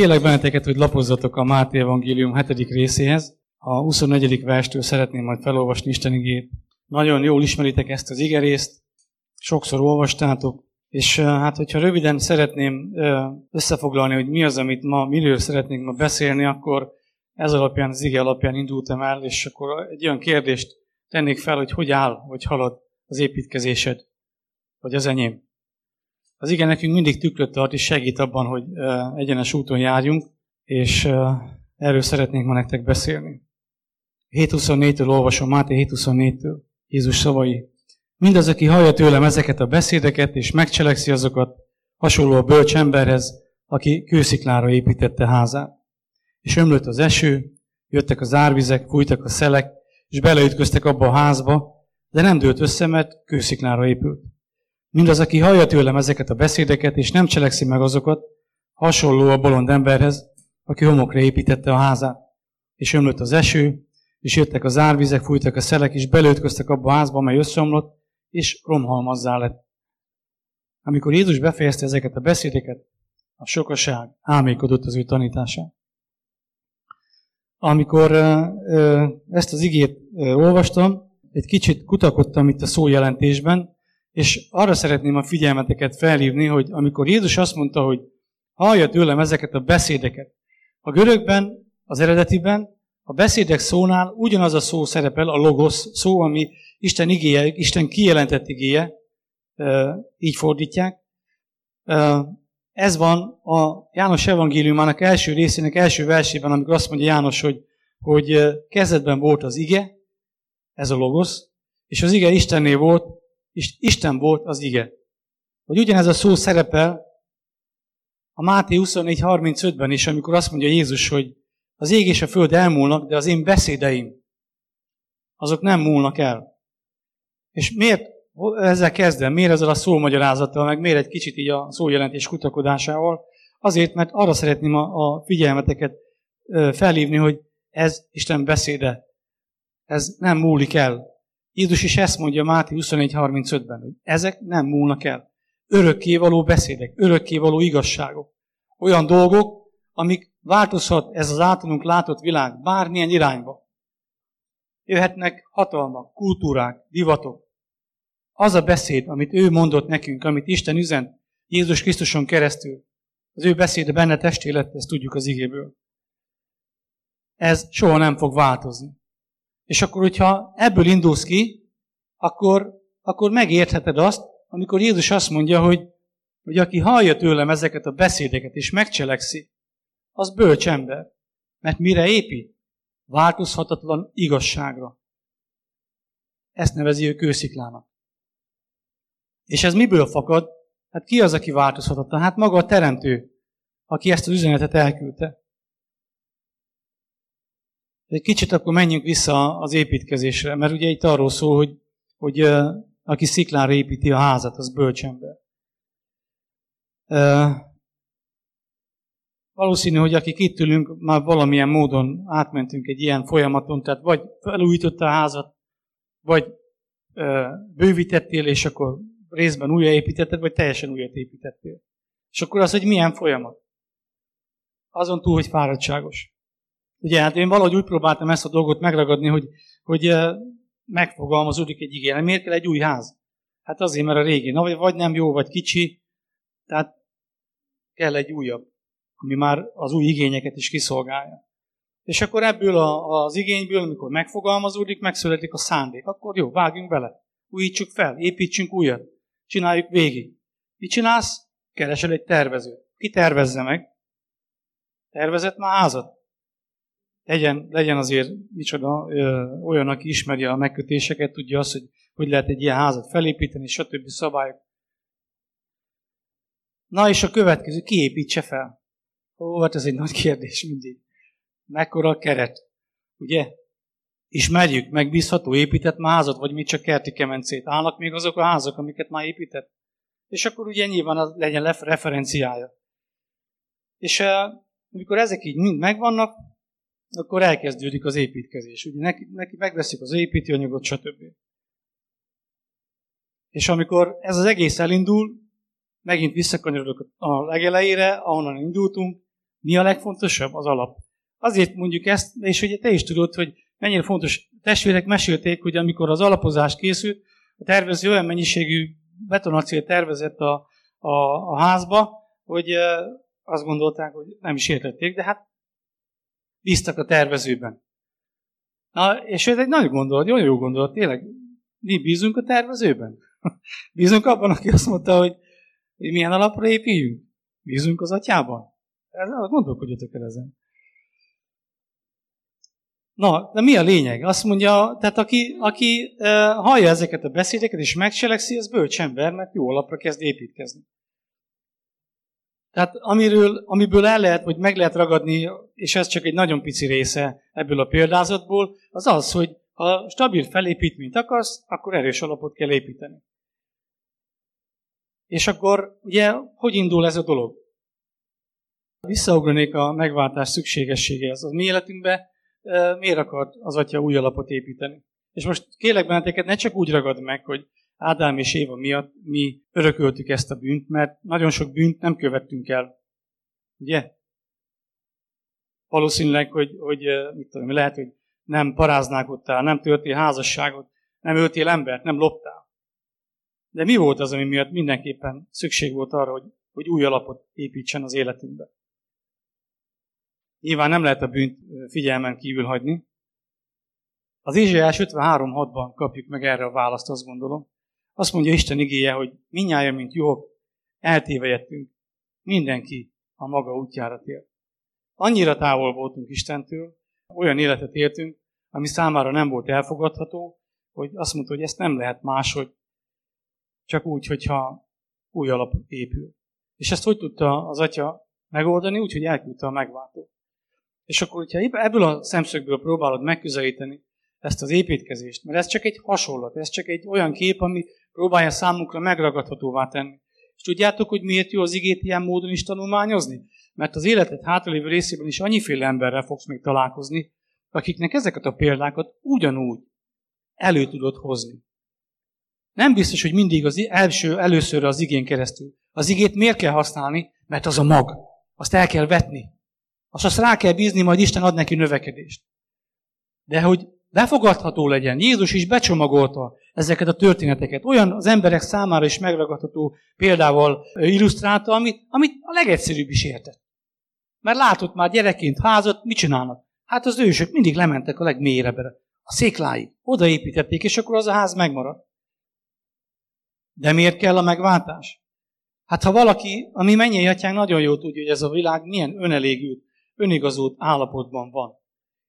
Kérlek benneteket, hogy lapozzatok a Máté Evangélium 7. részéhez. A 24. verstől szeretném majd felolvasni Isten igét. Nagyon jól ismeritek ezt az igerészt, sokszor olvastátok, és hát, hogyha röviden szeretném összefoglalni, hogy mi az, amit ma, miről szeretnénk ma beszélni, akkor ez alapján, az ige alapján indultam el, és akkor egy olyan kérdést tennék fel, hogy hogy áll, hogy halad az építkezésed, vagy az enyém. Az ige nekünk mindig tükröt tart, és segít abban, hogy egyenes úton járjunk, és erről szeretnénk ma nektek beszélni. 7.24-től olvasom, Máté 7.24-től, Jézus szavai. Mindaz, aki hallja tőlem ezeket a beszédeket, és megcselekszi azokat, hasonló a bölcs emberhez, aki kősziklára építette házát. És ömlött az eső, jöttek az árvizek, fújtak a szelek, és beleütköztek abba a házba, de nem dőlt össze, mert kősziklára épült. Mindaz, aki hallja tőlem ezeket a beszédeket, és nem cselekszi meg azokat, hasonló a bolond emberhez, aki homokra építette a házát. És ömlött az eső, és jöttek az árvizek, fújtak a szelek, és beleütköztek abba a házba, amely összeomlott, és romhalmazzá lett. Amikor Jézus befejezte ezeket a beszédeket, a sokaság álmélkodott az ő tanításán. Amikor ezt az igét olvastam, egy kicsit kutakodtam itt a szójelentésben, és arra szeretném a figyelmeteket felhívni, hogy amikor Jézus azt mondta, hogy hallja tőlem ezeket a beszédeket, a görögben, az eredetiben, a beszédek szónál ugyanaz a szó szerepel, a logosz szó, ami Isten igéje, Isten kijelentett igéje, így fordítják. Ez van a János Evangéliumának első részének első versében, amikor azt mondja János, hogy kezdetben volt az ige, ez a logosz, és az ige Istennél volt, és Isten volt az ige. Vagy ugyanez a szó szerepel a Máté 24.35-ben is, amikor azt mondja Jézus, hogy az ég és a föld elmúlnak, de az én beszédeim, azok nem múlnak el. És miért ezzel kezdem? Miért ezzel a szómagyarázattal, meg miért egy kicsit így a szójelentés kutakodásával? Azért, mert arra szeretném a figyelmeteket felhívni, hogy ez Isten beszéde. Ez nem múlik el. Jézus is ezt mondja Máté 24.35-ben, hogy ezek nem múlnak el. Örökkévaló beszédek, örökkévaló igazságok. Olyan dolgok, amik változhat ez az általunk látott világ bármilyen irányba. Jöhetnek hatalmak, kultúrák, divatok. Az a beszéd, amit ő mondott nekünk, amit Isten üzent Jézus Krisztuson keresztül, az ő beszéde benne testé lett, ezt tudjuk az igéből. Ez soha nem fog változni. És akkor, hogyha ebből indulsz ki, akkor megértheted azt, amikor Jézus azt mondja, hogy aki hallja tőlem ezeket a beszédeket és megcselekszi, az bölcs ember. Mert mire épít? Változhatatlan igazságra. Ezt nevezi ő kősziklának. És ez miből fakad? Hát ki az, aki változhatatlan? Hát maga a teremtő, aki ezt az üzenetet elküldte. Egy kicsit akkor menjünk vissza az építkezésre, mert ugye itt arról szól, hogy aki sziklára építi a házat, az bölcs ember. Valószínű, hogy akik itt ülünk, már valamilyen módon átmentünk egy ilyen folyamaton, tehát vagy felújította a házat, vagy bővítettél, és akkor részben újraépítetted, vagy teljesen újat építettél. És akkor az, hogy milyen folyamat? Azon túl, hogy fáradtságos. Ugye, hát én valahogy úgy próbáltam ezt a dolgot megragadni, hogy megfogalmazódik egy igény. Miért kell egy új ház? Hát azért, mert a régi. Na, vagy nem jó, vagy kicsi, tehát kell egy újabb, ami már az új igényeket is kiszolgálja. És akkor ebből az igényből, amikor megfogalmazódik, megszületik a szándék. Akkor jó, vágjunk bele, újítsuk fel, építsünk újat, csináljuk végig. Mit csinálsz? Keresel egy tervezőt. Ki tervezze meg? Tervezett már házat. Legyen azért micsoda olyan, aki ismeri a megkötéseket, tudja azt, hogy lehet egy ilyen házat felépíteni, stb. Szabályok. Na és a következő, ki építse fel? Ó, hát ez egy nagy kérdés mindig. Mekkora a keret, ugye? Ismerjük, megbízható, épített már házat, vagy még csak kerti kemencét. Állnak még azok a házak, amiket már épített. És akkor ugye nyilván az legyen referenciája. És amikor ezek így mind megvannak, akkor elkezdődik az építkezés. Ugye neki megveszik az építőanyagot, stb. És amikor ez az egész elindul, megint visszakanyarodok a legelejére, ahonnan indultunk, Mi a legfontosabb? Az alap. Azért mondjuk ezt, és ugye te is tudod, hogy mennyire fontos. Testvérek mesélték, hogy amikor az alapozás készült, a tervező olyan mennyiségű betonacélt tervezett a házba, hogy azt gondolták, hogy nem is értették, de hát bíztak a tervezőben. Na, és ez egy nagy gondolat, nagyon jó gondolat, tényleg. Mi bízunk a tervezőben? Bízunk abban, aki azt mondta, hogy milyen alapra épüljünk? Bízunk az atyában? Gondolkodjatok el ezen. Na, de mi a lényeg? Azt mondja, tehát aki hallja ezeket a beszédeket és megcselekszi, az bölcs ember, mert jó alapra kezd építkezni. Tehát amiből el lehet, vagy meg lehet ragadni, és ez csak egy nagyon pici része ebből a példázatból, az az, hogy ha stabil felépítményt akarsz, akkor erős alapot kell építeni. És akkor ugye, hogy indul ez a dolog? Visszaugranék a megváltás szükségességehez. Az mi életünkben miért akart az atya új alapot építeni? És most kérlek benneteket, ne csak úgy ragad meg, hogy Ádám és Éva miatt mi örököltük ezt a bűnt, mert nagyon sok bűnt nem követtünk el. Ugye? Valószínűleg, hogy mit tudom, lehet, hogy nem paráználkodtál, nem törtél házasságot, nem öltél embert, nem loptál. De mi volt az, ami miatt mindenképpen szükség volt arra, hogy új alapot építsen az életünkbe? Nyilván nem lehet a bűnt figyelmen kívül hagyni. Az Izselyes 53:6-ban kapjuk meg erre a választ, azt gondolom. Azt mondja Isten igéje, hogy mindnyájan, mint jók, eltévejettünk. Mindenki a maga útjára tér. Annyira távol voltunk Istentől, olyan életet éltünk, ami számára nem volt elfogadható, hogy azt mondta, hogy ezt nem lehet máshogy, csak úgy, hogyha új alap épül. És ezt hogy tudta az atya megoldani? Úgy, hogy elküldte a megváltót. És akkor, hogyha ebből a szemszögből próbálod megközelíteni ezt az építkezést, mert ez csak egy hasonlat, ez csak egy olyan kép, ami próbálja számunkra megragadhatóvá tenni. És tudjátok, hogy miért jó az igét ilyen módon is tanulmányozni? Mert az életed hátralévő részében is annyiféle emberrel fogsz még találkozni, akiknek ezeket a példákat ugyanúgy elő tudod hozni. Nem biztos, hogy mindig az először az igén keresztül. Az igét miért kell használni? Mert az a mag. Azt el kell vetni. Azt rá kell bízni, majd Isten ad neki növekedést. De hogy befogadható legyen, Jézus is becsomagolta ezeket a történeteket. Olyan az emberek számára is megragadható példával illusztrálta, amit a legegyszerűbb is értett. Mert látott már gyerekként házat, mit csinálnak? Hát az ősök mindig lementek a legmélyebbre, a székláig. Odaépítették, és akkor az a ház megmaradt. De miért kell a megváltás? Hát ha valaki, a mi mennyei atyánk nagyon jól tudja, hogy ez a világ milyen önelégült, önigazult állapotban van.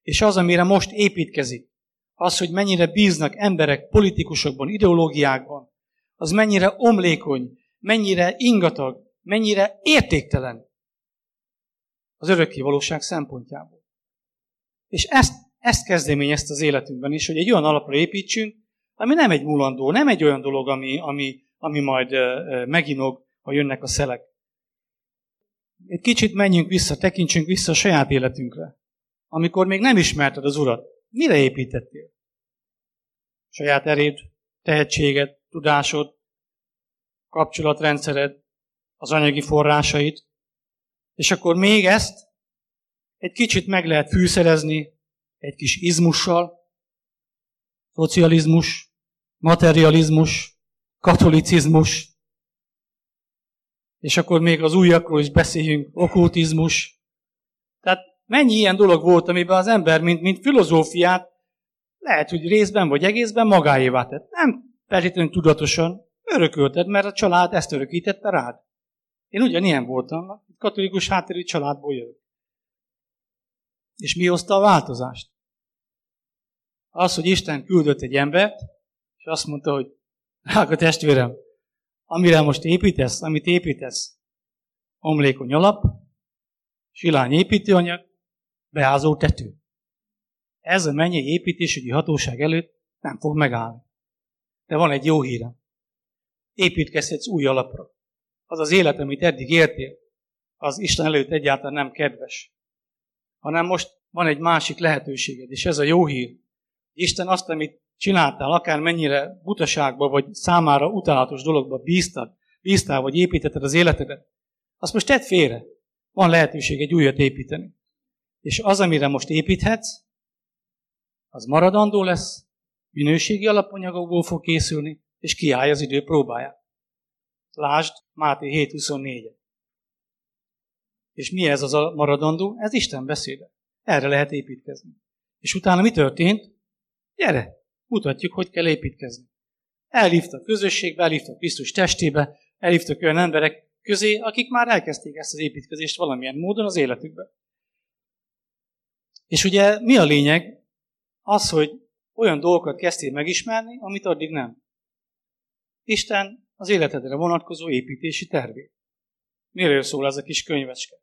És az, amire most építkezik, az, hogy mennyire bíznak emberek politikusokban, ideológiákban, az mennyire omlékony, mennyire ingatag, mennyire értéktelen az örökké valóság szempontjából. És ezt kezdeményezte az életünkben is, hogy egy olyan alapra építsünk, ami nem egy mulandó, nem egy olyan dolog, ami majd meginog, ha jönnek a szelek. Egy kicsit menjünk vissza, tekintsünk vissza a saját életünkre. Amikor még nem ismerted az Urat, mire építettél? Saját erőd, tehetséged, tudásod, kapcsolatrendszered, az anyagi forrásaid, és akkor még ezt egy kicsit meg lehet fűszerezni egy kis izmussal, szocializmus, materializmus, katolicizmus, és akkor még az újakról is beszéljünk, okkultizmus. Tehát mennyi ilyen dolog volt, amiben az ember, mint filozófiát, lehet, hogy részben vagy egészben magáévá tett. Nem feltétlenül tudatosan örökölted, mert a család ezt örökítette rád. Én ugyanilyen voltam, katolikus hátterű családból jövök. És mi hozta a változást? Az, hogy Isten küldött egy embert, és azt mondta, hogy drága testvérem, amire most építesz, amit építesz, omlékony alap, silány építőanyag, beázó tető. Ez a mennyei építésügyi hatóság előtt nem fog megállni. De van egy jó hírem. Építkezhetsz új alapra. Az az élet, amit eddig éltél, az Isten előtt egyáltalán nem kedves. Hanem most van egy másik lehetőséged, és ez a jó hír. Isten azt, amit csináltál, akár mennyire butaságba, vagy számára utálatos dologba bíztál, vagy építetted az életedet, azt most tedd félre. Van lehetőség egy újat építeni. És az, amire most építhetsz, az maradandó lesz, minőségi alapanyagokból fog készülni, és kiállj az idő próbáját. Lásd Máté 7.24-et. És mi ez az a maradandó? Ez Isten beszéde. Erre lehet építkezni. És utána mi történt? Gyere, mutatjuk, hogy kell építkezni. Elhívtak közösségbe, elhívtak Krisztus testébe, elhívtak olyan emberek közé, akik már elkezdték ezt az építkezést valamilyen módon az életükben. És ugye mi a lényeg? Az, hogy olyan dolgokat kezdtél megismerni, amit addig nem. Isten az életedre vonatkozó építési tervét. Miről szól ez a kis könyvecske?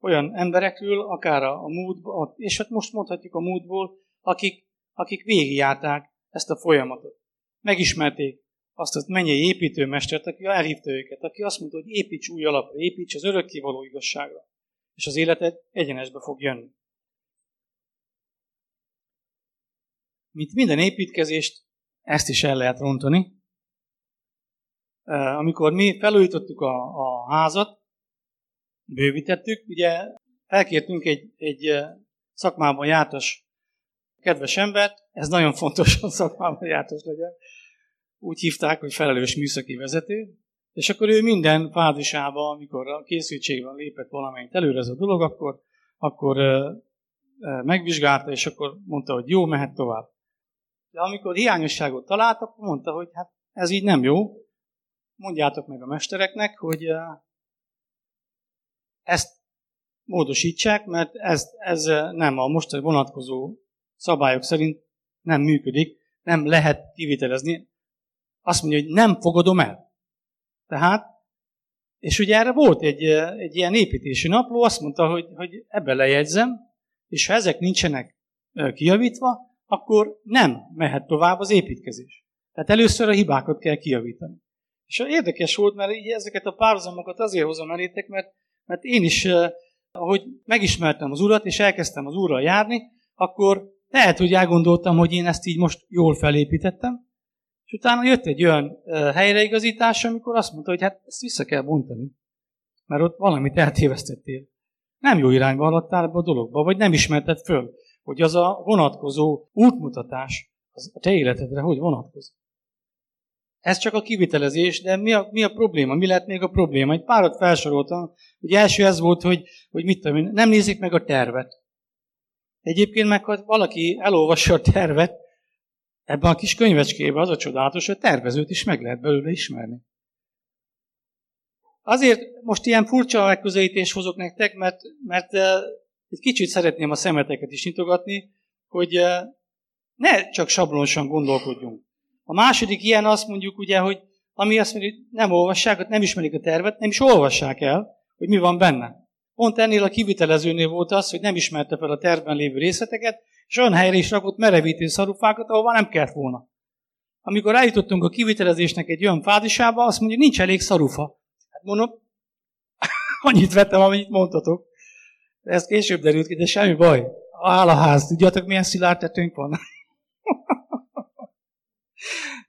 Olyan emberekről, akár a múltból, és hát most mondhatjuk a múltból, akik végigjárták ezt a folyamatot. Megismerték azt a mennyei építőmestert, aki elhívta őket, aki azt mondta, hogy építs új alapra, építs az örökkévaló igazságra, és az életed egyenesbe fog jönni. Mint minden építkezést, ezt is el lehet rontani. Amikor mi felújítottuk a házat, bővítettük, ugye felkértünk egy szakmában jártas kedves embert, ez nagyon fontos, hogy szakmában jártas legyen. Úgy hívták, hogy felelős műszaki vezető, és akkor ő minden fázisában, amikor a készültségben lépett valamelyik előre ez a dolog, akkor megvizsgálta, és akkor mondta, hogy jó, mehet tovább. De amikor hiányosságot talált, akkor mondta, hogy hát ez így nem jó, mondjátok meg a mestereknek, hogy ezt módosítsák, mert ez nem a mostani vonatkozó szabályok szerint nem működik, nem lehet kivitelezni. Azt mondja, hogy nem fogadom el. Tehát, és ugye erre volt egy ilyen építési napló, azt mondta, hogy ebbe lejegyzem, és ha ezek nincsenek kijavítva, akkor nem mehet tovább az építkezés. Tehát először a hibákat kell kijavítani. És érdekes volt, mert így ezeket a párhuzamokat azért hozom elétek, mert én is, ahogy megismertem az Urat, és elkezdtem az Úrral járni, akkor lehet, hogy elgondoltam, hogy én ezt így most jól felépítettem, és utána jött egy olyan helyreigazítás, amikor azt mondta, hogy hát ezt vissza kell bontani, mert ott valamit eltévesztettél. Nem jó irányba haladtál ebbe a dologba, vagy nem ismerted föl, hogy az a vonatkozó útmutatás az a te életedre hogy vonatkozik. Ez csak a kivitelezés, de mi a probléma? Mi lehet még a probléma? Egy párat felsoroltam, hogy első ez volt, hogy mit tudom én, nem nézik meg a tervet. Egyébként meg, ha valaki elolvassa a tervet, ebben a kis könyvecskében az a csodálatos, hogy a tervezőt is meg lehet belőle ismerni. Azért most ilyen furcsa megközelítés hozok nektek, mert egy kicsit szeretném a szemeteket is nyitogatni, hogy ne csak sablonosan gondolkodjunk. A második ilyen azt mondjuk, ugye, hogy ami azt mondja, hogy nem olvassák, nem ismerik a tervet, nem is olvassák el, hogy mi van benne. Pont ennél a kivitelezőnél volt az, hogy nem ismerte fel a tervben lévő részleteket, és olyan helyre is rakott merevítő szarufákat, ahová nem kellett volna. Amikor eljutottunk a kivitelezésnek egy olyan fázisába, azt mondja, nincs elég szarufa. Hát mondom, annyit vettem, amit mondtatok. De ez később derült ki, de semmi baj. Áll a ház, tudjátok, milyen szilárd tetőnk van?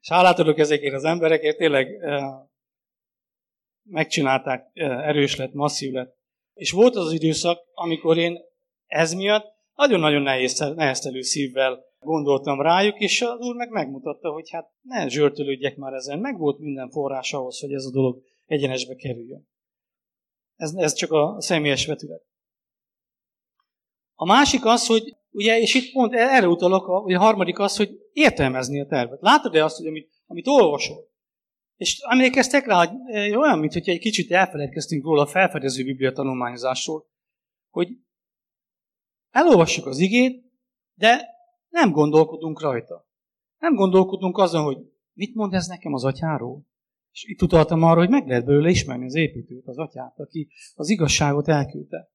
És hálát adok ezekért az emberekért, tényleg megcsinálták, erős lett, masszív lett. És volt az időszak, amikor én ez miatt nagyon-nagyon neheztelő szívvel gondoltam rájuk, és az Úr meg megmutatta, hogy hát ne zsörtölődjek már ezen, meg volt minden forrás ahhoz, hogy ez a dolog egyenesbe kerüljön. Ez csak a személyes vetület. A másik az, hogy ugye, és itt pont erre utalok, a harmadik az, hogy értelmezni a tervet. Látod-e azt, hogy amit olvasol? És emlékeztek rá, hogy olyan, mint hogyha egy kicsit elfeledkeztünk róla a felfedező biblia tanulmányozásról, hogy elolvassuk az igét, de nem gondolkodunk rajta. Nem gondolkodunk azon, hogy mit mond ez nekem az atyáról. És itt utaltam arra, hogy meg lehet belőle ismerni az építőt, az atyát, aki az igazságot elküldte.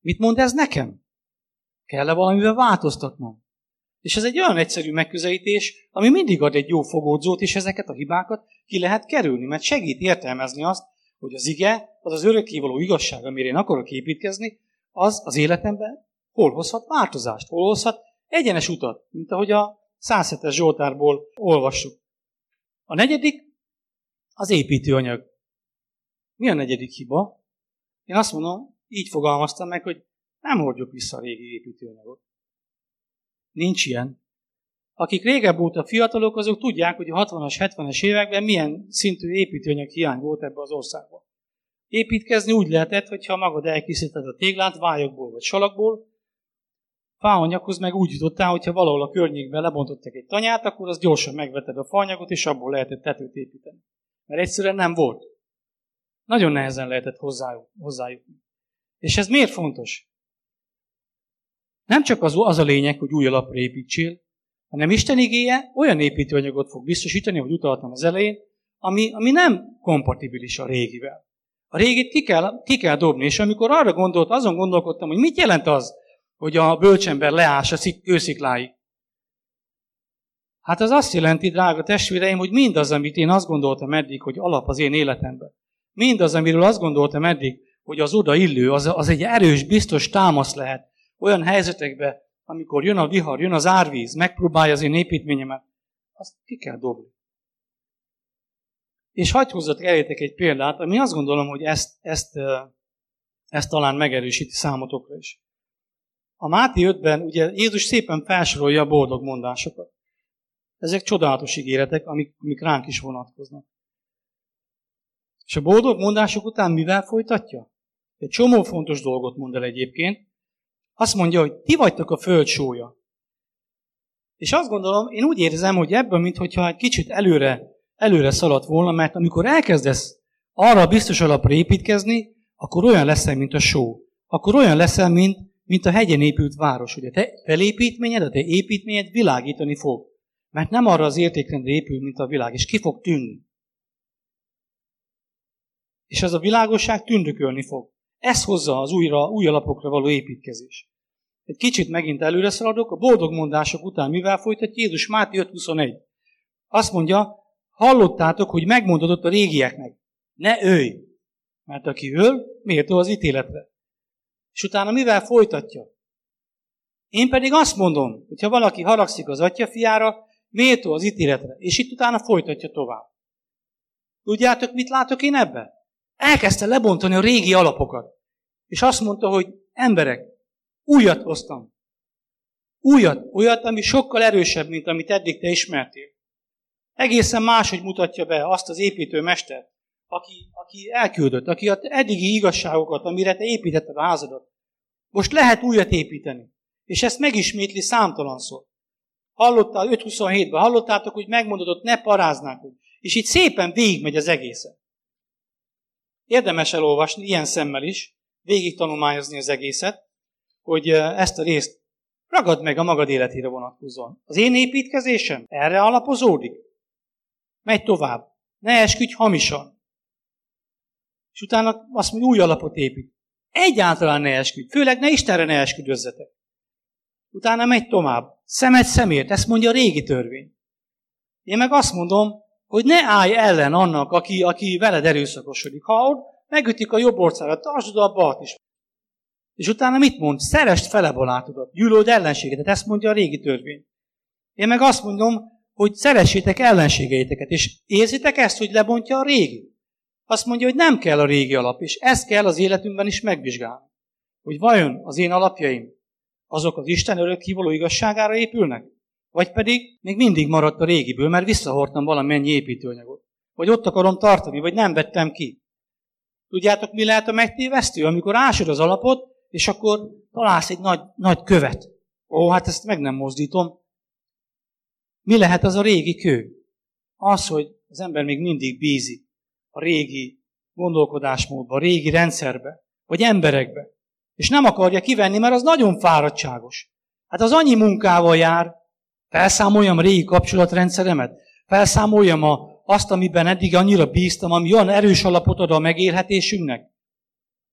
Mit mond ez nekem? Kell-e valamivel változtatnom? És ez egy olyan egyszerű megközelítés, ami mindig ad egy jó fogódzót, és ezeket a hibákat ki lehet kerülni, mert segít értelmezni azt, hogy az ige, az az örökkévaló igazság, amire én akarok építkezni, az az életemben hol hozhat változást, hol hozhat egyenes utat, mint ahogy a 107-es Zsoltárból olvassuk. A negyedik az építőanyag. Mi a negyedik hiba? Én azt mondom, Így fogalmaztam meg, hogy nem hordjuk vissza a régi építőanyagot. Nincs ilyen. Akik régebb óta fiatalok, azok tudják, hogy a 60-as, 70-es években milyen szintű építőanyag hiány volt ebbe az országban. Építkezni úgy lehetett, hogyha magad elkészíted a téglát vályokból vagy salakból, fáanyaghoz meg úgy jutottál, hogyha valahol a környékben lebontottak egy tanyát, akkor az gyorsan megveted a faanyagot, és abból lehetett tetőt építeni. Mert egyszerűen nem volt. Nagyon nehezen lehetett hozzájutni. És ez miért fontos? Nem csak az a lényeg, hogy új alapra építsél, hanem Isten igéje olyan építőanyagot fog biztosítani, hogy utaltam az elején, ami nem kompatibilis a régivel. A régit ki kell dobni, és amikor arra azon gondolkodtam, hogy mit jelent az, hogy a bölcsember leás a kőszikláig. Hát az azt jelenti, drága testvéreim, hogy mindaz, amit én azt gondoltam eddig, hogy alap az én életemben, mindaz, amiről azt gondoltam eddig, hogy az oda illő, az egy erős, biztos támasz lehet olyan helyzetekben, amikor jön a vihar, jön az árvíz, megpróbálja az én építményemet, azt ki kell dobni. És hadd hozzak elétek egy példát, ami azt gondolom, hogy ezt talán megerősíti számotokra is. A Máté 5-ben ugye Jézus szépen felsorolja a boldog mondásokat. Ezek csodálatos ígéretek, amik ránk is vonatkoznak. És a boldog mondások után mivel folytatja? Egy csomó fontos dolgot mond el egyébként. Azt mondja, hogy ti vagytok a föld sója. És azt gondolom, én úgy érzem, hogy ebből, mintha egy kicsit előre szaladt volna, mert amikor elkezdesz arra a biztos alapra építkezni, akkor olyan leszel, mint a só. Akkor olyan leszel, mint a hegyen épült város. Ugye te felépítményed, a te építményed világítani fog. Mert nem arra az értékrendre épül, mint a világ, és ki fog tűnni. És ez a világosság tündökölni fog. Ez hozza az új alapokra való építkezés. Egy kicsit megint előre szaladok, a boldog mondások után mivel folytatja Jézus Máté 5.21. Azt mondja, hallottátok, hogy megmondott a régieknek, ne ölj, mert aki öl, méltó az ítéletre. És utána mivel folytatja? Én pedig azt mondom, hogyha valaki haragszik az atya fiára, méltó az ítéletre. És itt utána folytatja tovább. Tudjátok, mit látok én ebben? Elkezdte lebontani a régi alapokat. És azt mondta, hogy emberek, újat hoztam. Újat, ami sokkal erősebb, mint amit eddig te ismertél. Egészen máshogy mutatja be azt az építőmester, aki elküldött, aki az eddigi igazságokat, amire te építetted a házadat. Most lehet újat építeni. És ezt megismétli számtalanszor. 5.27-ben hallottátok, hogy megmondott, ne paráznák. És itt szépen végigmegy az egészen. Érdemes elolvasni, ilyen szemmel is, végig tanulmányozni az egészet, hogy ezt a részt ragad meg a magad életére vonatkozóan. Az én építkezésem erre alapozódik. Megy tovább. Ne esküdj hamisan. És utána azt mondja, új alapot épít. Egyáltalán ne esküdj. Főleg ne Istenre ne esküdözzetek. Utána megy tovább. Szemed szemért. Ezt mondja a régi törvény. Én meg azt mondom, hogy ne állj ellen annak, aki veled erőszakosodik. Ha ott megütik a jobb orcára, tartsd oda a balt is. És utána mit mond? Szeresd fele barátodat, gyűlöld ellenségedet. Ezt mondja a régi törvény. Én meg azt mondom, hogy szeressétek ellenségeiteket. És érzitek ezt, hogy lebontja a régi? Azt mondja, hogy nem kell a régi alap, és ezt kell az életünkben is megvizsgálni. Hogy vajon az én alapjaim azok az Isten örökkévaló igazságára épülnek? Vagy pedig még mindig maradt a régiből, mert visszahordtam valamennyi építőanyagot. Vagy ott akarom tartani, vagy nem vettem ki. Tudjátok, mi lehet a megtévesztő? Amikor ásod az alapot, és akkor találsz egy nagy követ. Ó, hát ezt meg nem mozdítom. Mi lehet az a régi kő? Az, hogy az ember még mindig bízik a régi gondolkodásmódba, a régi rendszerbe, vagy emberekbe. És nem akarja kivenni, mert az nagyon fáradtságos. Hát az annyi munkával jár, felszámoljam a régi kapcsolatrendszeremet, felszámoljam azt, amiben eddig annyira bíztam, ami olyan erős alapot ad a megélhetésünknek.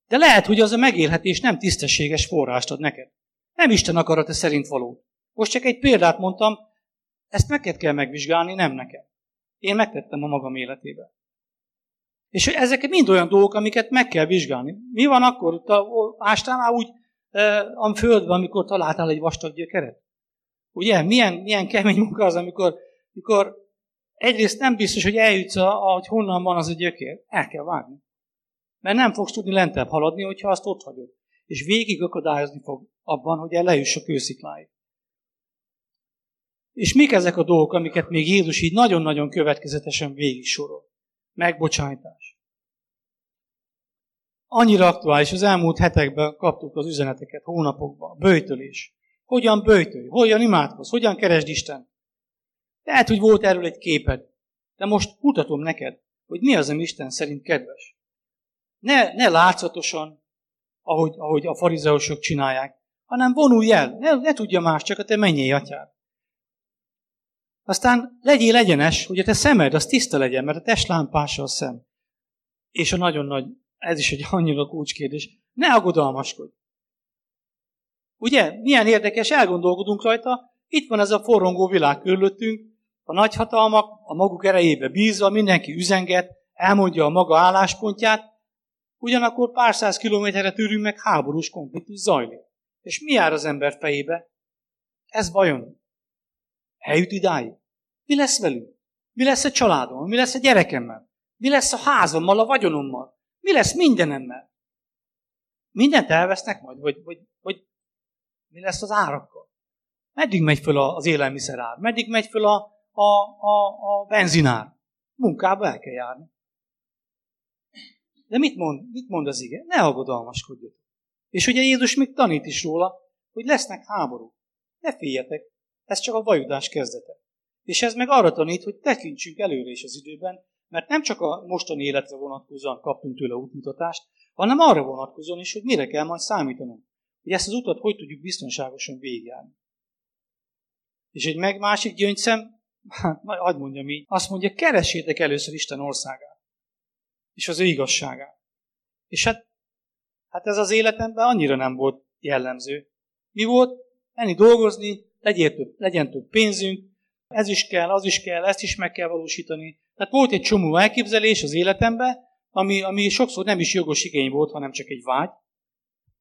De lehet, hogy az a megélhetés nem tisztességes forrást ad neked. Nem Isten akarata szerint való. Most csak egy példát mondtam, ezt neked kell megvizsgálni, nem nekem. Én megtettem a magam életében. És ezek mind olyan dolgok, amiket meg kell vizsgálni. Mi van akkor? Ástál már úgy a földben, amikor találtál egy vastag gyökeret? Ugye, milyen kemény munka az, amikor egyrészt nem biztos, hogy eljutsz, hogy honnan van az a gyökér. El kell vágni. Mert nem fogsz tudni lentebb haladni, hogyha azt ott hagyod. És végig akadályozni fog abban, hogy eljuss a kőszikláig. És mik ezek a dolgok, amiket még Jézus így nagyon-nagyon következetesen végig sorol? Megbocsájtás. Annyira aktuális, az elmúlt hetekben kaptuk az üzeneteket, hónapokban, böjtölés. Hogyan böjtölj? Hogyan imádkozz? Hogyan keresd Isten? Lehet, hogy volt erről egy képed, de most mutatom neked, hogy mi az, ami Isten szerint kedves. Ne látszatosan, ahogy a farizeusok csinálják, hanem vonulj el, ne tudja más, csak a te mennyei atyád. Aztán legyél egyenes, hogy a te szemed, az tiszta legyen, mert a testlámpása a szem. És a nagyon nagy, ez is egy annyira kulcskérdés, ne aggodalmaskodj. Ugye, milyen érdekes, elgondolkodunk rajta, itt van ez a forrongó világ körülöttünk, a nagyhatalmak a maguk erejébe bízva, mindenki üzenget, elmondja a maga álláspontját, ugyanakkor pár száz kilométerre tűrünk meg, háborús konfliktus zajlik. És mi jár az ember fejébe? Ez vajon eljut idáig? Mi lesz velünk? Mi lesz a családommal? Mi lesz a gyerekemmel? Mi lesz a házammal, a vagyonommal? Mi lesz mindenemmel? Mindent elvesznek majd? Vagy mi lesz az árakkal? Meddig megy föl az élelmiszer ár? Meddig megy föl a benzinár? Munkába el kell járni. De mit mond az ige? Ne aggodalmaskodjatok. És ugye Jézus még tanít is róla, hogy lesznek háborúk. Ne féljetek, ez csak a vajudás kezdete. És ez meg arra tanít, hogy tekintsünk előre is az időben, mert nem csak a mostani életre vonatkozóan kaptunk tőle útmutatást, hanem arra vonatkozóan is, hogy mire kell majd számítanunk. Hogy ezt az utat hogy tudjuk biztonságosan végigjárni. És egy meg másik gyöngyszem, hagyd mondjam így, azt mondja, keressétek először Isten országát. És az ő igazságát. És hát ez az életemben annyira nem volt jellemző. Mi volt? Menni dolgozni, legyen több pénzünk, ez is kell, az is kell, ezt is meg kell valósítani. Tehát volt egy csomó elképzelés az életemben, ami sokszor nem is jogos igény volt, hanem csak egy vágy.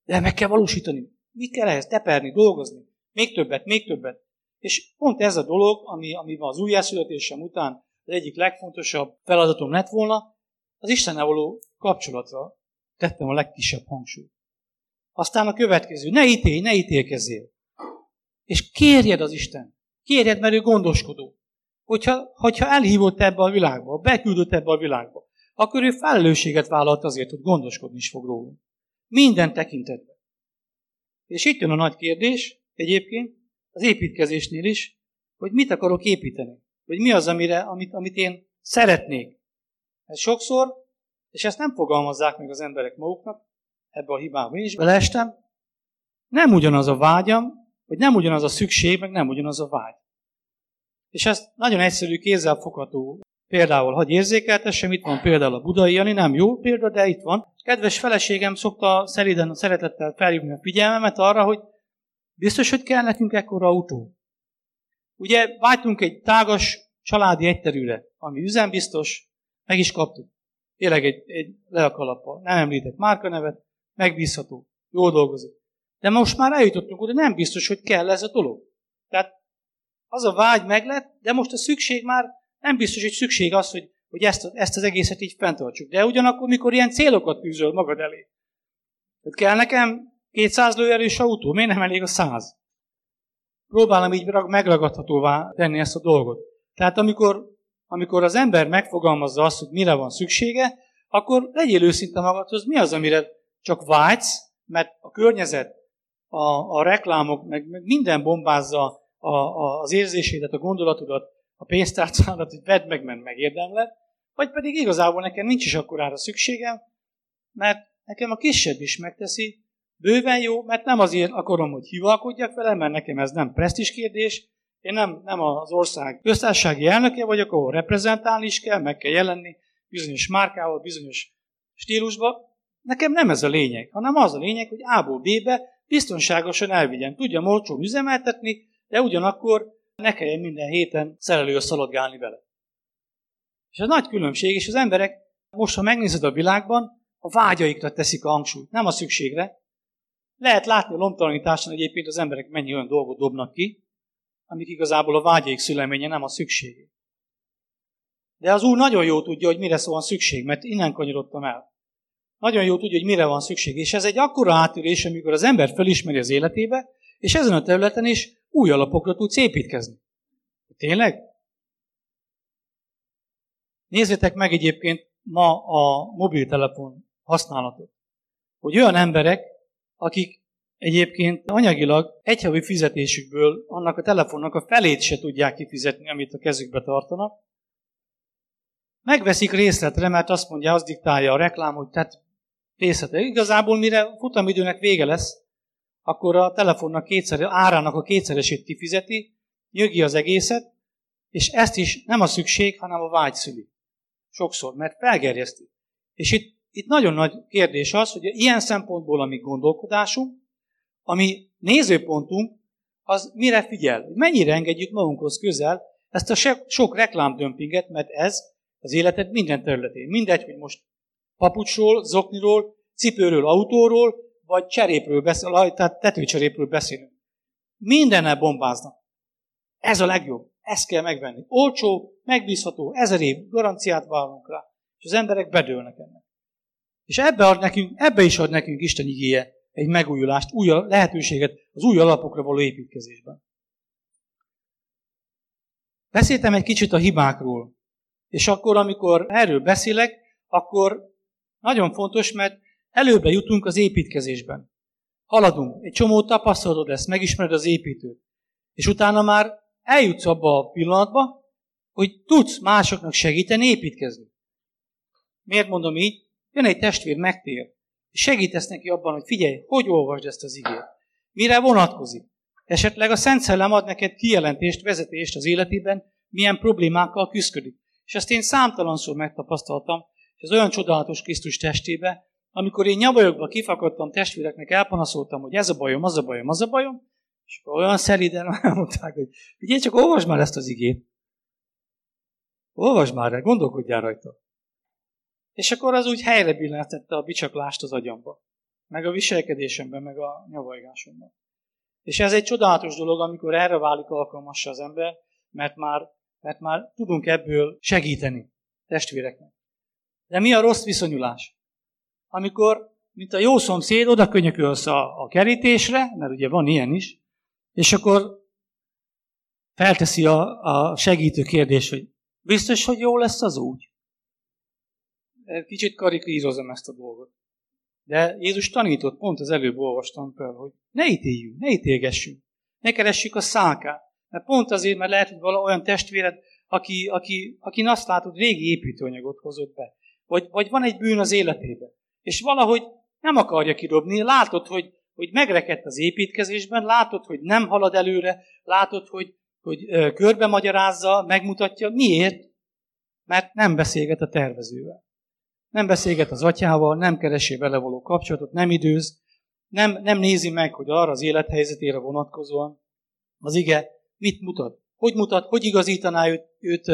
De meg kell valósítani. Mit kell ehhez? Teperni, dolgozni. Még többet, még többet. És pont ez a dolog, ami az újjászületésem után az egyik legfontosabb feladatom lett volna, az Istennel való kapcsolatra tettem a legkisebb hangsúlyt. Aztán a következő, ne ítélkezzél. És kérjed az Isten, kérjed, mert ő gondoskodó. Hogyha elhívott ebbe a világba, beküldött ebbe a világba, akkor ő felelősséget vállalt azért, hogy gondoskodni is fog róla. Minden tekintetben. És itt jön a nagy kérdés, egyébként, az építkezésnél is, hogy mit akarok építeni, vagy mi az, amit én szeretnék. Ez sokszor, és ezt nem fogalmazzák meg az emberek maguknak, ebbe a hibába én is beleestem, nem ugyanaz a vágyam, vagy nem ugyanaz a szükség, meg nem ugyanaz a vágy. És ezt nagyon egyszerű, kézzelfogható példával hagy érzékeltessem, itt van például a Budai Jani, nem jó példa, de itt van. Kedves feleségem szokta szeliden, szeretettel felhívni a figyelmemet arra, hogy biztos, hogy kell nekünk ekkora autó. Ugye vágytunk egy tágas családi egyterűre, ami üzembiztos, meg is kaptuk. Tényleg egy leakalappal. Nem említek márkanevet, megbízható, jól dolgozik. De most már eljutottunk oda, nem biztos, hogy kell ez a dolog. Tehát az a vágy meglett, de most a szükség már nem biztos, hogy szükség az, hogy ezt az egészet így fenntartsuk. De ugyanakkor, mikor ilyen célokat tűzöl magad elé. Hát kell nekem 200 lóerős autó, miért nem elég a 100? Próbálom így megragadhatóvá tenni ezt a dolgot. Tehát amikor az ember megfogalmazza azt, hogy mire van szüksége, akkor legyél őszinte magadhoz, mi az, amire csak vágysz, mert a környezet, a reklámok, meg minden bombázza az érzésédet, a gondolatodat, a pénztárcádat, hogy vedd meg, mert megérdemled, vagy pedig igazából nekem nincs is akkorára szükségem, mert nekem a kisebb is megteszi, bőven jó, mert nem azért akarom, hogy hivalkodjak vele, mert nekem ez nem presztízs kérdés. Én nem az ország köztársasági elnöke vagyok, ahol reprezentálni is kell, meg kell jelenni bizonyos márkával, bizonyos stílusban. Nekem nem ez a lényeg, hanem az a lényeg, hogy A-ból B-be biztonságosan elvigyen. Tudjam olcsón üzemeltetni, de ugyanakkor ne kelljen minden héten szerelőre szaladgálni vele. És ez nagy különbség, és az emberek most, ha megnézed a világban, a vágyaikra teszik a hangsúlyt, nem a szükségre. Lehet látni a lomtalanításon egyébként az emberek mennyi olyan dolgot dobnak ki, amik igazából a vágyaik szüleménye, nem a szükségé. De az Úr nagyon jól tudja, hogy mire van szükség, mert innen kanyarodtam el. Nagyon jó tudja, hogy mire van szükség. És ez egy akkora átülés, amikor az ember felismeri az életébe, és ezen a területen is új alapokra tudsz építkezni. Tényleg? Nézzétek meg egyébként ma a mobiltelefon használatot. Hogy olyan emberek, akik egyébként anyagilag egyhavi fizetésükből annak a telefonnak a felét se tudják kifizetni, amit a kezükbe tartanak. Megveszik részletre, mert azt mondja, az diktálja a reklám, hogy tehát részletre. Igazából mire futamidőnek vége lesz, akkor a telefonnak árának a kétszeresét kifizeti, nyögi az egészet, és ezt is nem a szükség, hanem a vágy szüli. Sokszor, mert felgerjeszti. És itt nagyon nagy kérdés az, hogy ilyen szempontból a mi gondolkodásunk, a mi nézőpontunk, az mire figyel? Mennyire engedjük magunkhoz közel ezt a sok reklámdömpinget, mert ez az életed minden területén. Mindegy, hogy most papucsról, zokniról, cipőről, autóról, vagy cserépről beszélünk, tehát tetőcserépről beszélünk. Mindennel bombáznak. Ez a legjobb. Ezt kell megvenni. Olcsó, megbízható, 1000 év garanciát vállalunk rá. És az emberek bedőlnek ennek. És ebbe is ad nekünk Isten igéje egy megújulást, új lehetőséget az új alapokra való építkezésben. Beszéltem egy kicsit a hibákról. És akkor, amikor erről beszélek, akkor nagyon fontos, mert előbbre jutunk az építkezésben. Haladunk. Egy csomó tapasztalatod lesz, megismered az építőt. És utána már eljutsz abba a pillanatba, hogy tudsz másoknak segíteni építkezni. Miért mondom így? Jön egy testvér, megtér. És segítesz neki abban, hogy figyelj, hogy olvasd ezt az igét. Mire vonatkozik? Esetleg a Szent Szellem ad neked kijelentést, vezetést az életében, milyen problémákkal küszködik. És ezt én számtalanszor megtapasztaltam, és ez olyan csodálatos Krisztus testébe, amikor én nyavajogva kifakadtam, testvéreknek elpanaszoltam, hogy ez a bajom, az a bajom, az a bajom, és akkor olyan szelíden elmondták, hogy figyelj, csak olvasd már ezt az igét. Olvasd már rá, gondolkodjál rajta. És akkor az úgy helyre billentette a bicsaklást az agyamba, meg a viselkedésemben, meg a nyavajgásomban. És ez egy csodálatos dolog, amikor erre válik alkalmassa az ember, mert már tudunk ebből segíteni testvéreknek. De mi a rossz viszonyulás? Amikor, mint a jó szomszéd, oda könyökölsz a kerítésre, mert ugye van ilyen is, és akkor felteszi a segítő kérdés, hogy biztos, hogy jó lesz az úgy? Kicsit karikírozom ezt a dolgot. De Jézus tanított, pont az előbb olvastam fel, hogy ne ítéljünk, ne ítélgessünk, ne keressük a szálkát. Mert pont azért, mert lehet, hogy vala olyan testvéred, aki azt látod, régi építőanyagot hozott be. Vagy van egy bűn az életében. És valahogy nem akarja kidobni. Látod, hogy megrekedt az építkezésben, látod, hogy nem halad előre, látod, hogy körbe magyarázza, megmutatja. Miért? Mert nem beszélget a tervezővel. Nem beszélget az atyával, nem keresi vele való kapcsolatot, nem időz, nem nézi meg, hogy arra az élethelyzetére vonatkozóan az ige mit mutat, hogy igazítaná őt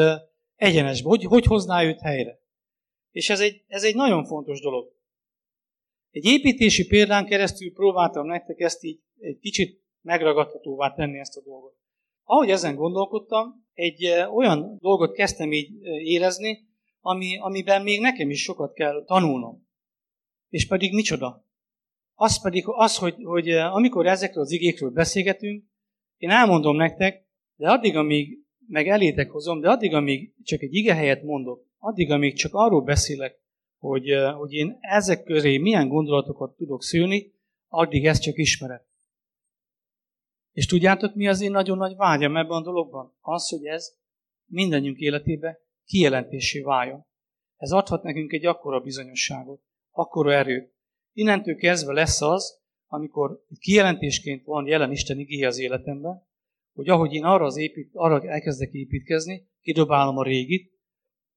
egyenesbe, hogy hozná őt helyre. És ez egy nagyon fontos dolog. Egy építési példán keresztül próbáltam nektek ezt így egy kicsit megragadhatóvá tenni ezt a dolgot. Ahogy ezen gondolkodtam, egy olyan dolgot kezdtem így érezni, amiben még nekem is sokat kell tanulnom. És pedig micsoda? Az pedig az, hogy amikor ezekről az igékről beszélgetünk, én elmondom nektek, de addig, amíg meg elétek hozom, de addig, amíg csak egy ige helyet mondok, addig, amíg csak arról beszélek, hogy én ezek köré milyen gondolatokat tudok szülni, addig ezt csak ismerem. És tudjátok, mi az én nagyon nagy vágyam ebben a dologban? Az, hogy ez mindannyiunk életében kijelentésé váljon. Ez adhat nekünk egy akkora bizonyosságot, akkora erőt. Innentől kezdve lesz az, amikor kijelentésként van jelen Isten igéje az életemben, hogy ahogy én arra elkezdek építkezni, kidobálom a régit,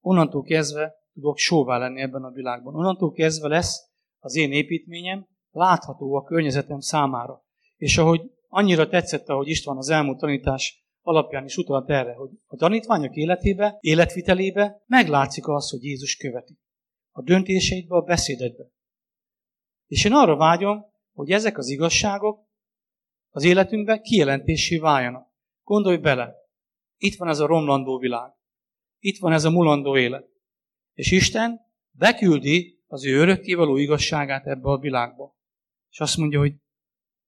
onnantól kezdve tudok sóvá lenni ebben a világban. Onnantól kezdve lesz az én építményem látható a környezetem számára. És ahogy annyira tetszett, ahogy István az elmúlt tanítás alapján is utalt erre, hogy a tanítványok életvitelébe meglátszik az, hogy Jézus követi. A döntéseidbe, a beszédedbe. És én arra vágyom, hogy ezek az igazságok az életünkben kijelentésé váljanak. Gondolj bele, itt van ez a romlandó világ, itt van ez a mulandó élet. És Isten beküldi az ő örökkévaló igazságát ebbe a világba. És azt mondja, hogy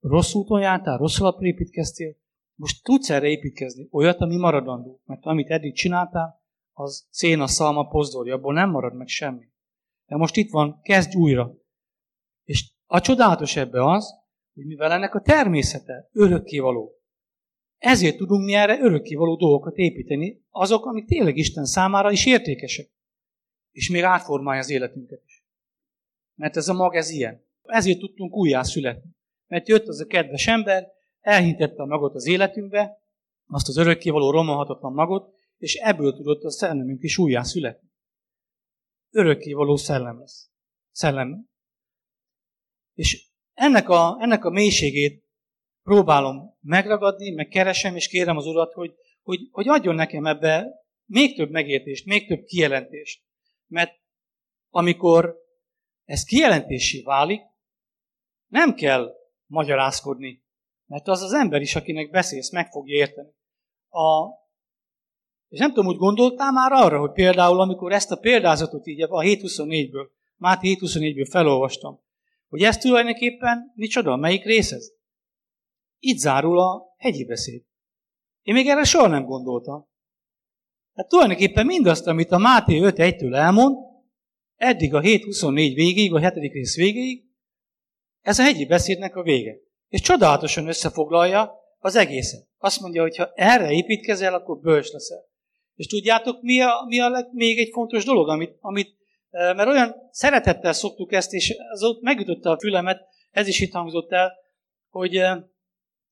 rossz úton jártál, rossz alapra építkeztél, most tudsz erre építkezni, olyat, ami maradandó. Mert amit eddig csináltál, az szén, a szalma, pozdolja, abból nem marad meg semmi. De most itt van, kezdj újra. És a csodálatos ebbe az, hogy mivel ennek a természete örökkévaló, ezért tudunk mi erre örökkévaló dolgokat építeni, azok, amik tényleg Isten számára is értékesek. És még átformálja az életünket is. Mert ez a mag, ez ilyen. Ezért tudtunk újjá születni. Mert jött az a kedves ember, elhintette a magot az életünkbe, azt az örökkévaló romolhatatlan magot, és ebből tudott a szellemünk is újjá születni. Örökkévaló szellem lesz. Szellem. És ennek a mélységét próbálom megragadni, meg keresem, és kérem az Urat, hogy adjon nekem ebbe még több megértést, még több kijelentést. Mert amikor ez kijelentéssé válik, nem kell magyarázkodni, mert az az ember is, akinek beszélsz, meg fogja érteni. És nem tudom, úgy gondoltál már arra, hogy például, amikor ezt a példázatot így a 7.24-ből, Máté 7.24-ből felolvastam, hogy ez tulajdonképpen micsoda, melyik rész ez? Itt zárul a hegyi beszéd. Én még erre soha nem gondoltam. Hát tulajdonképpen mindazt, amit a Máté 5.1-től elmond, eddig a 7.24 végéig, a 7. rész végéig, ez a hegyi beszédnek a vége. És csodálatosan összefoglalja az egészet. Azt mondja, hogy ha erre építkezel, akkor bölcs leszel. És tudjátok, mi a még egy fontos dolog, amit mert olyan szeretettel szoktuk ezt, és az ott megütötte a fülemet, ez is itt hangzott el, hogy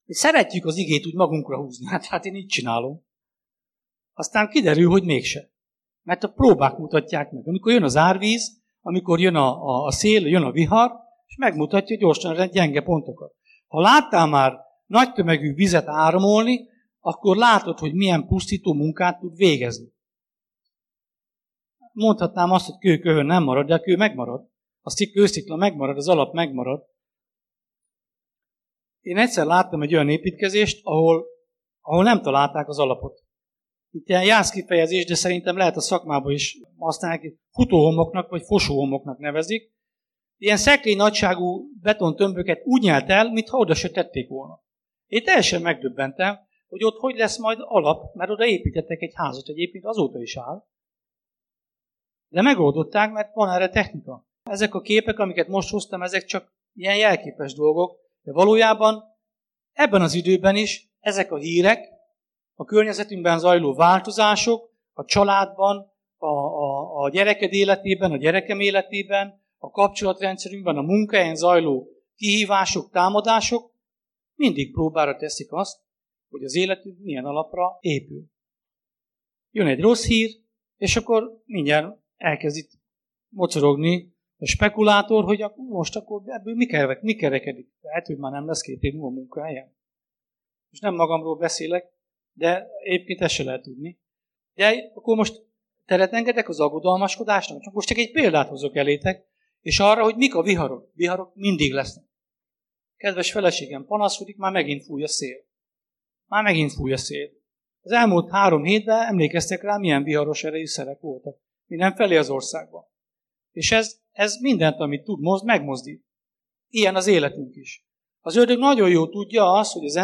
szeretjük az igét úgy magunkra húzni. Hát én így csinálom. Aztán kiderül, hogy mégse. Mert a próbák mutatják meg. Amikor jön az árvíz, amikor jön a szél, jön a vihar, és megmutatja gyorsan gyenge pontokat. Ha láttál már nagy tömegű vizet áramolni, akkor látod, hogy milyen pusztító munkát tud végezni. Mondhatnám azt, hogy kőhön nem marad, de a kő megmarad. A kőszikla megmarad, az alap megmarad. Én egyszer láttam egy olyan építkezést, ahol nem találták az alapot. Itt ilyen jász kifejezés, de szerintem lehet a szakmában is használni, futóhomoknak vagy fosóhomoknak nevezik. Ilyen szekrény nagyságú betontömböket úgy nyelt el, mintha oda se tették volna. Én teljesen megdöbbentem, hogy ott hogy lesz majd alap, mert oda építettek egy házat egyébként, azóta is áll. De megoldották, mert van erre technika. Ezek a képek, amiket most hoztam, ezek csak ilyen jelképes dolgok, de valójában ebben az időben is ezek a hírek, a környezetünkben zajló változások, a családban, a gyereked életében, a gyerekem életében, a kapcsolatrendszerünkben, a munkahelyen zajló kihívások, támadások mindig próbára teszik azt, hogy az életünk milyen alapra épül. Jön egy rossz hír, és akkor mindjárt elkezd itt mocorogni a spekulátor, hogy most akkor ebből mi kerekedik. Lehet, hogy már nem lesz 2 év múlva munkahelyen. Most nem magamról beszélek, de egyébként ezt se lehet tudni. De akkor most teret engedek az aggodalmaskodásnak. Csak most csak egy példát hozok elétek, és arra, hogy mik a viharok. Viharok mindig lesznek. Kedves feleségem panaszkodik, már megint fúj a szél. Már megint fúj a szél. Az elmúlt 3 hétben emlékeztek rá, milyen viharos erejű szelek voltak. Mindenfelé az országban. És ez mindent, amit tud, megmozdít. Ilyen az életünk is. Az ördög nagyon jól tudja azt, hogy az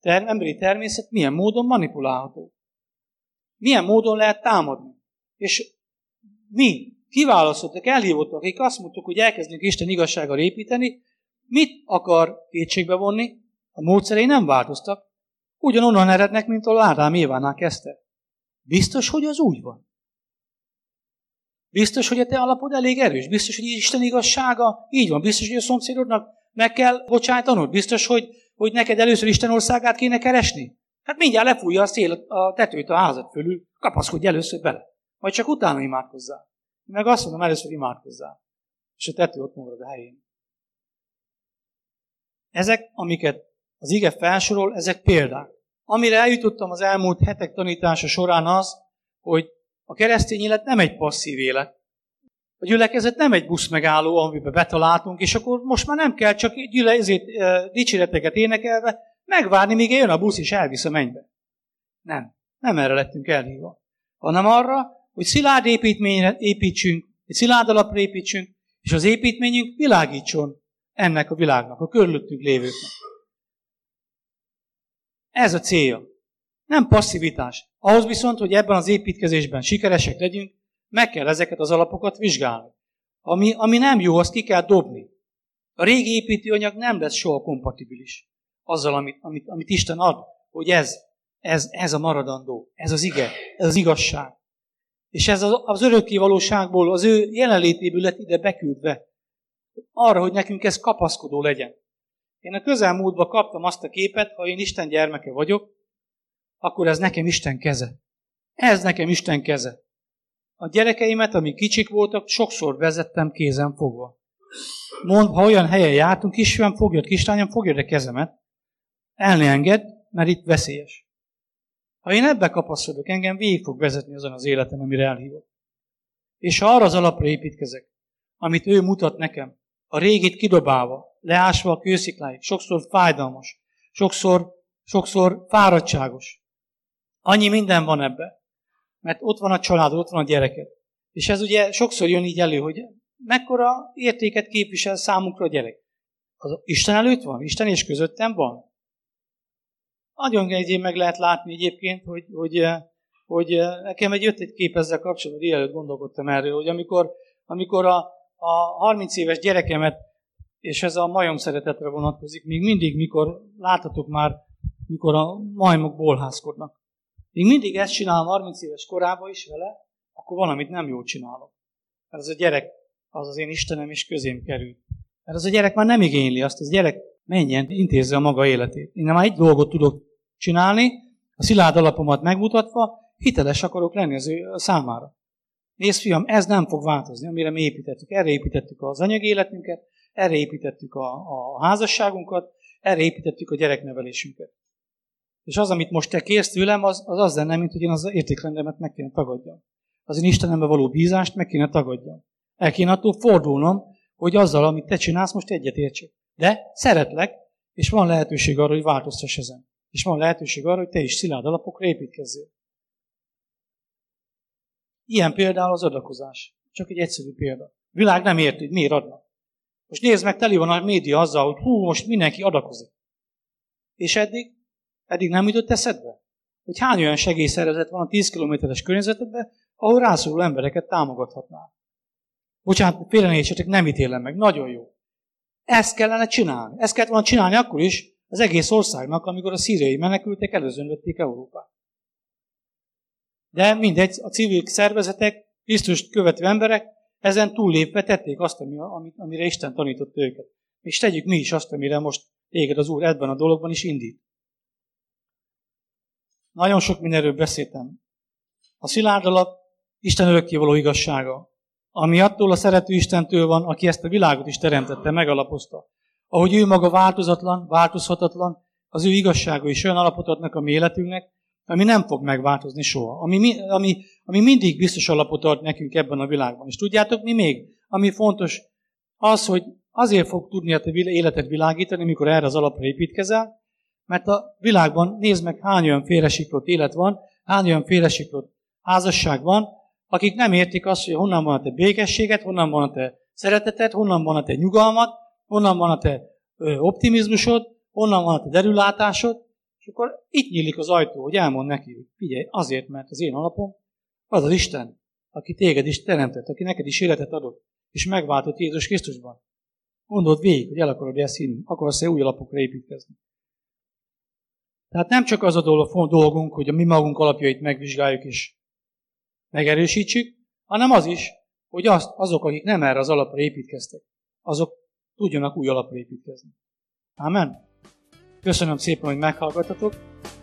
emberi természet milyen módon manipulálható. Milyen módon lehet támadni. És mi kiválasztottak, elhívottak, akik azt mondtuk, hogy elkezdünk Isten igazsággal építeni, mit akar kétségbe vonni? A módszerei nem változtak. Ugyanonnan erednek, mint ahol Ádám Évánál kezdte. Biztos, hogy az úgy van. Biztos, hogy a te alapod elég erős. Biztos, hogy Isten igazsága így van. Biztos, hogy a szomszédodnak meg kell bocsájtanod. Biztos, hogy neked először Isten országát kéne keresni. Hát mindjárt lefújja a szél a tetőt a házad fölül. Kapaszkodj először bele. Majd csak utána imádkozzál. Meg azt mondom, először imádkozzál. És a tető ott marad a helyén. Ezek, amiket az ige felsorol, ezek példák. Amire eljutottam az elmúlt hetek tanítása során az, hogy a keresztény élet nem egy passzív élet. A gyülekezet nem egy buszmegálló, amiben betaláltunk, és akkor most már nem kell csak dicséreteket énekelve megvárni, míg jön a busz és elvisz a mennybe. Nem erre lettünk elhívva. Hanem arra, hogy szilárd építményre építsünk, egy szilárd alapra építsünk, és az építményünk világítson ennek a világnak, a körülöttünk lévőknek. Ez a célja. Nem passzivitás. Ahhoz viszont, hogy ebben az építkezésben sikeresek legyünk, meg kell ezeket az alapokat vizsgálni. Ami nem jó, azt ki kell dobni. A régi építőanyag nem lesz soha kompatibilis azzal, amit Isten ad, hogy ez a maradandó, ez az ige, ez az igazság. És ez az örökké valóságból, az ő jelenlétéből lett ide beküldve, arra, hogy nekünk ez kapaszkodó legyen. Én a közelmúltban kaptam azt a képet, ha én Isten gyermeke vagyok, akkor ez nekem Isten keze. Ez nekem Isten keze. A gyerekeimet, amik kicsik voltak, sokszor vezettem kézen fogva. Ha olyan helyen jártunk, kisfiam, fogjad, kislányom, fogjad a kezemet, el ne engedd, mert itt veszélyes. Ha én ebbe kapaszkodok, engem végig fog vezetni azon az életem, amire elhívott. És ha arra az alapra építkezek, amit ő mutat nekem, a régit kidobálva, leásva a kőszikláig, sokszor fájdalmas, sokszor fáradtságos. Annyi minden van ebbe, mert ott van a családod, ott van a gyereked. És ez ugye sokszor jön így elő, hogy mekkora értéket képvisel számunkra a gyerek. Az Isten előtt van, Isten és közöttem van. Nagyon egyébként meg lehet látni egyébként, hogy nekem jött egy kép ezzel kapcsolatban, délelőtt gondolkodtam erről, hogy amikor a 30 éves gyerekemet, és ez a majom szeretetre vonatkozik, még mindig, mikor láthatok már, mikor a majmok bolhászkodnak. Még mindig ezt csinálom 30 éves korában is vele, akkor valamit nem jól csinálok. Mert az a gyerek, az az én Istenem is közém kerül. Mert az a gyerek már nem igényli azt, az gyerek menjen, intézze a maga életét. Én már egy dolgot tudok csinálni, a szilárd alapomat megmutatva, hiteles akarok lenni az ő számára. Nézd, fiam, ez nem fog változni, amire mi építettük. Erre építettük az anyagi életünket, erre építettük a házasságunkat, erre építettük a gyereknevelésünket. És az, amit most te kérsz tőlem, az lenne, mint hogy én az értékrendemet meg kéne tagadjam. Az én Istenembe való bízást meg kéne tagadjam. El kéne attól fordulnom, hogy azzal, amit te csinálsz, most egyetértsek. De szeretlek, és van lehetőség arra, hogy változtass ezen. És van lehetőség arra, hogy te is szilárd alapokra építkezzél. Ilyen például az adakozás. Csak egy egyszerű példa. A világ nem érti, hogy miért adnak. Most nézd meg, teli van a média azzal, hogy most mindenki adakozik. És eddig nem jutott eszedbe? Hogy hány olyan segélyszervezet van a 10 kilométeres környezetedben, ahol rászoruló embereket támogathatnál. Bocsánat, félrenéztsetek, nem ítélem meg. Nagyon jó. Ezt kellene csinálni. Ezt kellett volna csinálni akkor is az egész országnak, amikor a szíriai menekültek előzönlötték Európát. De mindegy, a civil szervezetek, Krisztust követő emberek ezen túllépve tették azt, amire Isten tanított őket. És tegyük mi is azt, amire most téged az Úr ebben a dologban is indít. Nagyon sok mindenről beszéltem. A szilárd alap Isten örökkévaló igazsága, ami attól a szerető Istentől van, aki ezt a világot is teremtette, megalapozta. Ahogy ő maga változatlan, változhatatlan, az ő igazsága is olyan alapot adnak a mi életünknek, ami nem fog megváltozni soha. Ami mindig biztos alapot ad nekünk ebben a világban. És tudjátok, mi még? Ami fontos az, hogy azért fog tudni a te életed világítani, mikor erre az alapra építkezel, mert a világban nézd meg, hány olyan félresiklott élet van, hány olyan félresiklott házasság van, akik nem értik azt, hogy honnan van a te békességet, honnan van a te szereteted, honnan van a te nyugalmat, honnan van a te optimizmusod, honnan van a te derülátásod, és akkor itt nyílik az ajtó, hogy elmond neki, hogy figyelj, azért, mert az én alapom az az Isten, aki téged is teremtett, aki neked is életet adott, és megváltott Jézus Krisztusban. Gondold végig, hogy el akarod ezt hinni, akarsz-e új alapokra építkezni. Tehát nem csak az a dolgunk, hogy a mi magunk alapjait megvizsgáljuk és megerősítsük, hanem az is, hogy azok, akik nem erre az alapra építkeztek, azok tudjanak új alapra építkezni. Ámen. Köszönöm szépen, hogy meghallgattatok.